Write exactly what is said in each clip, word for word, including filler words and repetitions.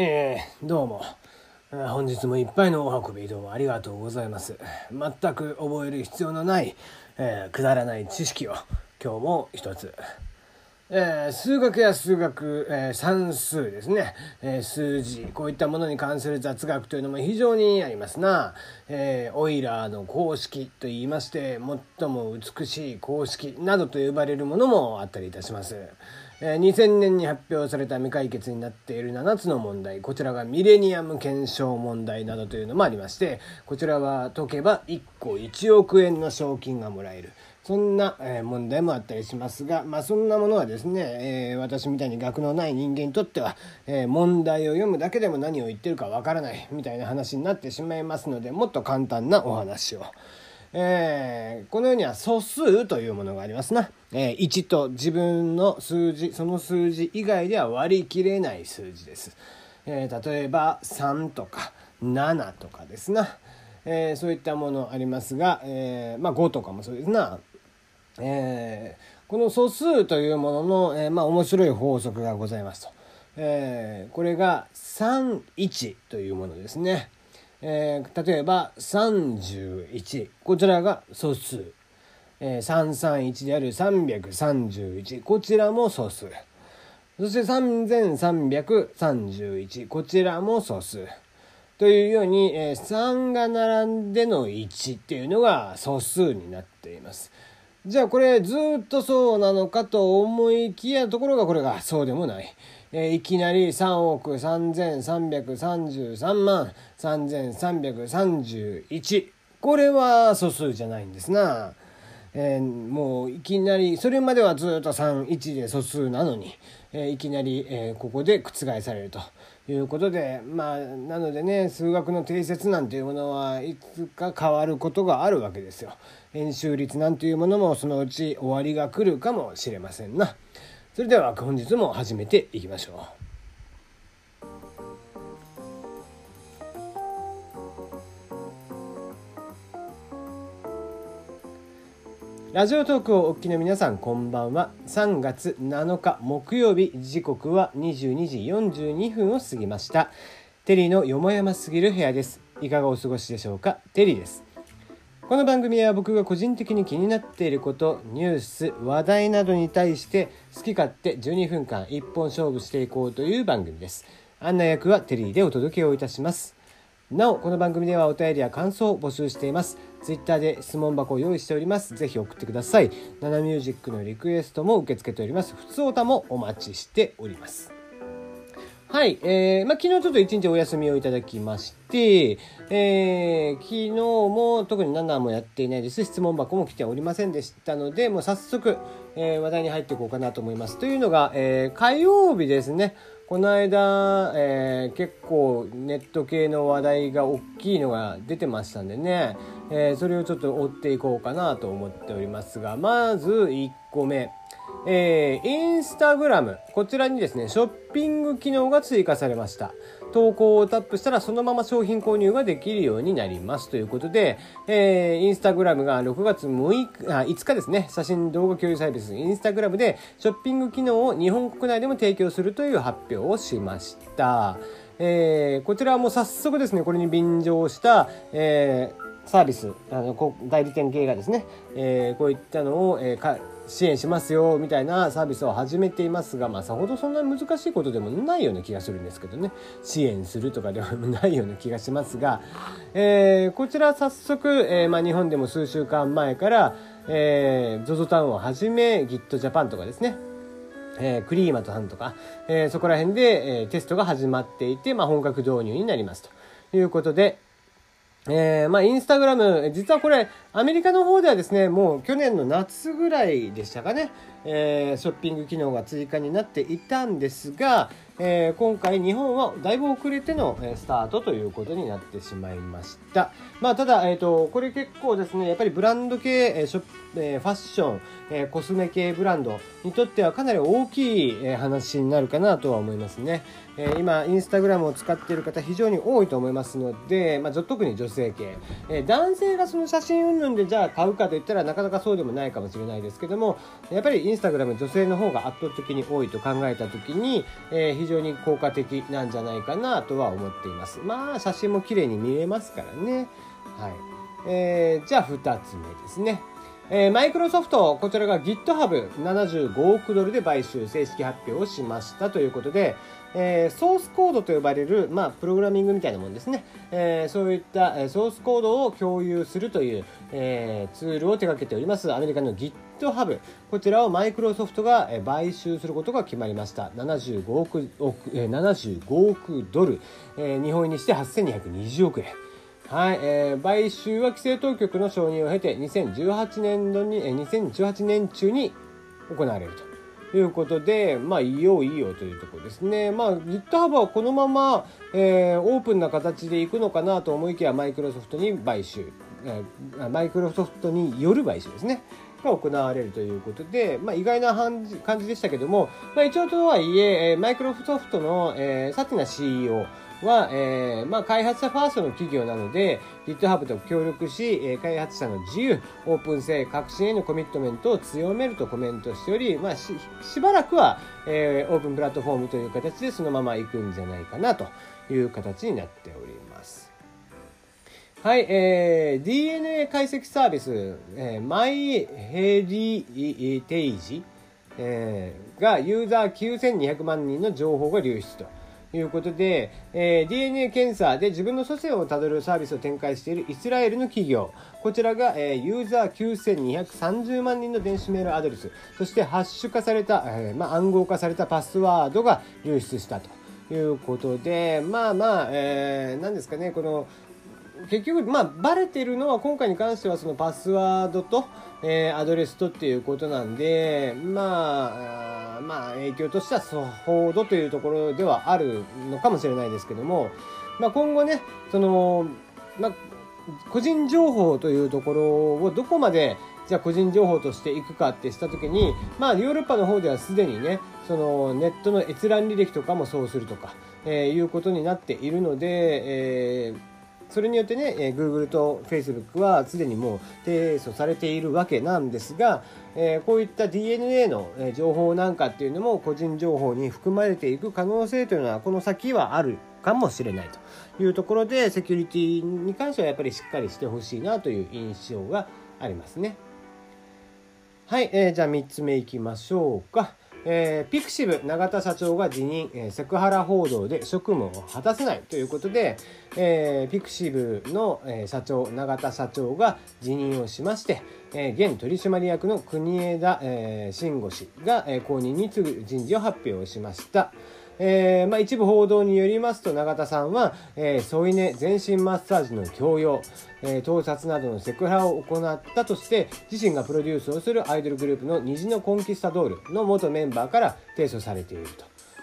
えー、どうも本日もいっぱいのお運びどうもありがとうございます。全く覚える必要のない、えー、くだらない知識を今日も一つ、えー、数学や数学、えー、算数ですね、えー、数字こういったものに関する雑学というのも非常にありますな、えー、オイラーの公式といいまして最も美しい公式などと呼ばれるものもあったりいたします。にせんねんに発表された未解決になっているななつの問題、こちらがミレニアム検証問題などというのもありまして、こちらは解けばいっこいちおくえんの賞金がもらえる、そんな問題もあったりしますが、まあ、そんなものはですね、えー、私みたいに学のない人間にとっては、えー、問題を読むだけでも何を言ってるかわからないみたいな話になってしまいますので、もっと簡単なお話を、えー、この世には素数というものがありますな、えー、いちと自分の数字、その数字以外では割り切れない数字です、えー、例えばさんとかななとかですな、えー、そういったものありますが、えーまあ、ごとかもそうですな、えー、この素数というものの、えーまあ、面白い法則がございますと、えー、これがさんじゅういちというものですね。えー、例えばさんじゅういち、こちらが素数、えー、さんびゃくさんじゅういちであるさんびゃくさんじゅういち、こちらも素数、そしてさんぜんさんびゃくさんじゅういち、こちらも素数というように、えー、さんが並んでのいちっていうのが素数になっています。じゃあこれずっとそうなのかと思いきや、ところがこれがそうでもない、えー、いきなりさんおくさんぜんさんびゃくさんじゅうさんまんさんぜんさんびゃくさんじゅういち、これは素数じゃないんですな、えー、もういきなりそれまではずっとさんじゅういちで素数なのに、えー、いきなり、えー、ここで覆されるということで、まあなのでね、数学の定説なんていうものはいつか変わることがあるわけですよ。円周率なんていうものもそのうち終わりが来るかもしれませんな。それでは本日も始めていきましょう。ラジオトークをお聞きの皆さん、こんばんは。さんがつなのか木曜日、時刻はにじゅうにじよんじゅうにふんを過ぎました。テリーのよもやますぎる部屋です。いかがお過ごしでしょうか。テリーです。この番組は僕が個人的に気になっていること、ニュース、話題などに対して好き勝手じゅうにふんかん一本勝負していこうという番組です。案内役はテリーでお届けをいたします。なおこの番組ではお便りや感想を募集しています。ツイッターで質問箱を用意しております。ぜひ送ってください。ナナミュージックのリクエストも受け付けております。普通歌もお待ちしております。はい、えーまあ、昨日ちょっと一日お休みをいただきまして、えー、昨日も特に何らもやっていないです。質問箱も来ておりませんでしたので、もう早速、えー、話題に入っていこうかなと思います。というのが、えー、火曜日ですね。この間、えー、結構ネット系の話題が大きいのが出てましたんでね、えー、それをちょっと追っていこうかなと思っておりますが、まずいっこめ。えー、インスタグラム、こちらにですねショッピング機能が追加されました。投稿をタップしたらそのまま商品購入ができるようになりますということで、えー、インスタグラムがろくがつむいか、あ、いつかですね、写真動画共有サービスインスタグラムでショッピング機能を日本国内でも提供するという発表をしました。えー、こちらはもう早速ですね、これに便乗した、えー、サービス、あの代理店系がですね、えー、こういったのを、えー、か支援しますよみたいなサービスを始めていますが、まあさほどそんな難しいことでもないような気がするんですけどね、支援するとかではないような気がしますが、えー、こちら早速、えーまあ、日本でも数週間前から、えー、ゾゾタウン をはじめ GitHub Japan とかですね、えー、クリーマトさんとか、えー、そこら辺で、えー、テストが始まっていて、まあ、本格導入になりますということで、えー、まあインスタグラム、実はこれアメリカの方ではですね、もう去年の夏ぐらいでしたかね、えー、ショッピング機能が追加になっていたんですが、えー、今回日本はだいぶ遅れてのスタートということになってしまいました。まあただ、えーと、これ結構ですね、やっぱりブランド系ショップ、えー、ファッション、えー、コスメ系ブランドにとってはかなり大きい、えー、話になるかなとは思いますね。えー、今インスタグラムを使っている方非常に多いと思いますので、まあ、特に女性系、えー、男性がその写真云々でじゃあ買うかといったらなかなかそうでもないかもしれないですけども、やっぱりインンスタグラム女性の方が圧倒的に多いと考えた時に、えー、非常に効果的なんじゃないかなとは思っています。まあ写真も綺麗に見えますからね。はい、えー、じゃあふたつめですね。マイクロソフト、こちらが ギットハブななじゅうごおくドルで買収正式発表をしましたということで、えー、ソースコードと呼ばれる、まあ、プログラミングみたいなもんですね、えー、そういった、えー、ソースコードを共有するという、えー、ツールを手掛けておりますアメリカの GitHub、 こちらをマイクロソフトが、えー、買収することが決まりました。ななじゅうごおくドル、えー、日本円にしてはっせんにひゃくにじゅうおくえん。はい、えー、買収は規制当局の承認を経てにせんじゅうはちねん度に、えー、にせんじゅうはちねん中に行われるということで、まあいいよいいよというところですね。まあ GitHub はこのまま、えー、オープンな形でいくのかなと思いきや、マイクロソフトに買収、えー、マイクロソフトによる買収ですね。が行われるということで、まあ、意外な感じでしたけども、まあ、一応とはいえマイクロソフトの、えー、サティナ シーイーオー は、えーまあ、開発者ファーストの企業なので GitHub と協力し、開発者の自由、オープン性、革新へのコミットメントを強めるとコメントしており、まあ、し, しばらくは、えー、オープンプラットフォームという形でそのままいくんじゃないかなという形になっております。はい、えー、ディーエヌエー 解析サービス、えー、マイヘリテージ、えー、がユーザーきゅうせんにひゃくまんにんの情報が流出ということで、えー、ディーエヌエー 検査で自分の祖先をたどるサービスを展開しているイスラエルの企業、こちらが、えー、ユーザーきゅうせんにひゃくさんじゅうまんにんの電子メールアドレス、そしてハッシュ化された、えーまあ、暗号化されたパスワードが流出したということで、まあまあ、えー、なんですかね、この結局、まあ、バレているのは今回に関してはそのパスワードと、えー、アドレスとっていうことなんで、まあ、まあ影響としてはそほどというところではあるのかもしれないですけども、まあ、今後ね、その、まあ、個人情報というところをどこまでじゃあ個人情報としていくかってしたときに、まあ、ヨーロッパの方ではすでにね、そのネットの閲覧履歴とかもそうするとか、えー、いうことになっているので、えーそれによってね、えー、Google と Facebook はすでにもう提訴されているわけなんですが、えー、こういった ディーエヌエー の情報なんかっていうのも個人情報に含まれていく可能性というのはこの先はあるかもしれないというところで、セキュリティに関してはやっぱりしっかりしてほしいなという印象がありますね。はい、えー、じゃあみっつめいきましょうか。えー、ピクシブ永田社長が辞任、えー、セクハラ報道で職務を果たせないということで、えー、ピクシブの、えー、社長永田社長が辞任をしまして、えー、現取締役の国枝、えー、慎吾氏が、えー、後任に次ぐ人事を発表しました。えーまあ、一部報道によりますと、永田さんは、えー、添い寝、全身マッサージの強要、えー、盗撮などのセクハラを行ったとして自身がプロデュースをするアイドルグループの虹のコンキスタドールの元メンバーから提訴されている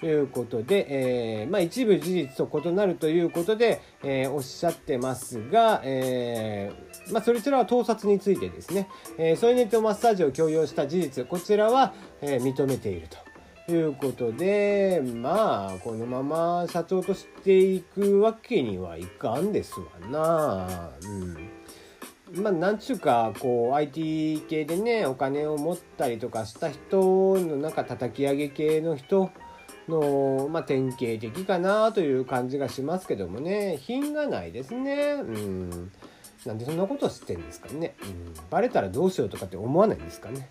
ということで、えーまあ、一部事実と異なるということで、えー、おっしゃってますが、えーまあ、それらは盗撮についてですね、えー、添い寝とマッサージを強要した事実、こちらは、えー、認めているということで、まあこのまま社長としていくわけにはいかんですわな。うん、まあなんちゅうかこう アイティー 系でね、お金を持ったりとかした人のなんか叩き上げ系の人の、まあ、典型的かなという感じがしますけどもね、品がないですね。うん、なんでそんなことしてるんですかね。うん、バレたらどうしようとかって思わないんですかね。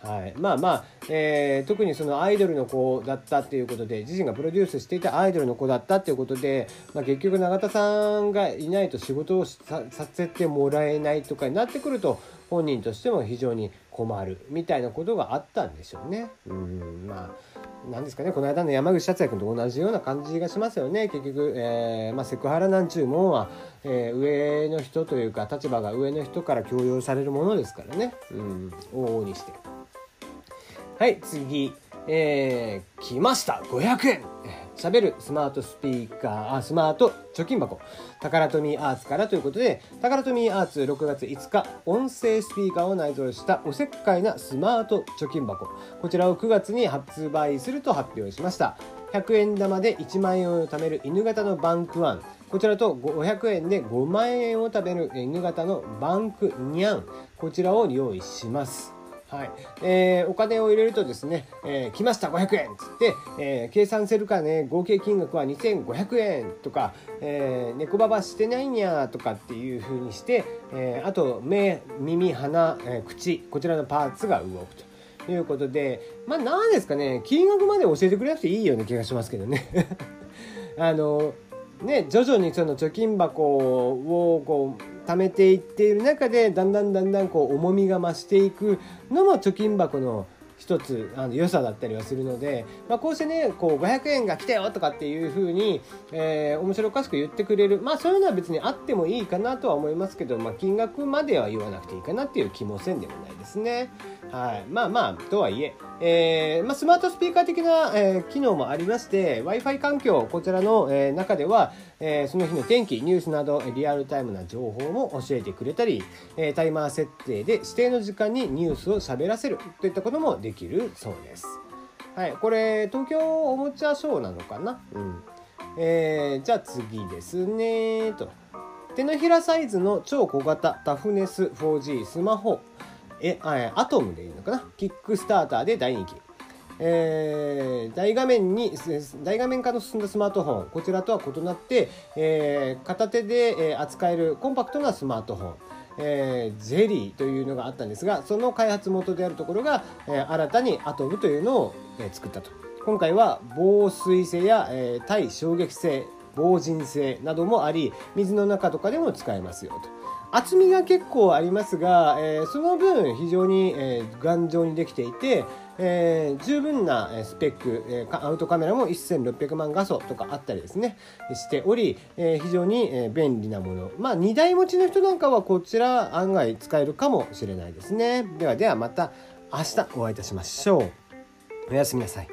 はい、まあまあ、えー、特にそのアイドルの子だったっていうことで、自身がプロデュースしていたアイドルの子だったっていうことで、まあ、結局永田さんがいないと仕事を さ, させてもらえないとかになってくると、本人としても非常に困るみたいなことがあったんでしょうね。うん、まあなんですかね、この間の山口達也君と同じような感じがしますよね。結局、えーまあ、セクハラなんちゅうもんは、えー、上の人というか立場が上の人から強要されるものですからね。うん、往々にして。はい、次、えー、来ましたごひゃくえん、喋るスマートスピーカー、あ、スマート貯金箱、タカラトミーアーツからということで、タカラトミーアーツろくがついつか、音声スピーカーを内蔵したおせっかいなスマート貯金箱、こちらをくがつに発売すると発表しました。ひゃくえん玉でいちまんえんを貯める犬型のバンクワン、こちらとごひゃくえんでごまんえんを貯める犬型のバンクニャン、こちらを用意します。はいえー、お金を入れるとですね、えー、来ましたごひゃくえんつって、えー、計算するからね、合計金額はにせんごひゃくえんとか、えー、猫ばばしてないんやとかっていう風にして、えー、あと目、耳、鼻、えー、口、こちらのパーツが動くということで、まあ何ですかね、金額まで教えてくれなくていいような気がしますけどねあのね、徐々にその貯金箱をこう貯めていっている中で、だんだんだんだんこう重みが増していくのも貯金箱の一つあの良さだったりはするので、まあ、こうしてねこうごひゃくえんが来たよとかっていうふうに、えー、面白おかしく言ってくれる、まあそういうのは別にあってもいいかなとは思いますけど、まあ、金額までは言わなくていいかなっていう気もせんでもないですね。はい、まあまあとはいええーまあ、スマートスピーカー的な、えー、機能もありまして Wi-Fi 環境こちらの、えー、中では、えー、その日の天気ニュースなどリアルタイムな情報も教えてくれたり、えー、タイマー設定で指定の時間にニュースを喋らせるといったこともできるそうです。はい、これ東京おもちゃショーなのかな、うんえー、じゃあ次ですねと、手のひらサイズの超小型タフネス フォージー スマホえアトムでいいのかな、キックスターターで大人気、えー、大画面に大画面化の進んだスマートフォン、こちらとは異なって、えー、片手で扱えるコンパクトなスマートフォン、えー、ジェリーというのがあったんですが、その開発元であるところが、えー、新たにアトムというのを、えー、作ったと。今回は防水性や、えー、耐衝撃性、防塵性などもあり、水の中とかでも使えますよと。厚みが結構ありますが、えー、その分非常に、えー、頑丈にできていて、えー、十分なスペック、えー、アウトカメラもせんろっぴゃくまんがそとかあったりですねしており、えー、非常に便利なもの、まあにだい持ちの人なんかはこちら案外使えるかもしれないですね。ではではまた明日お会いいたしましょう。おやすみなさい。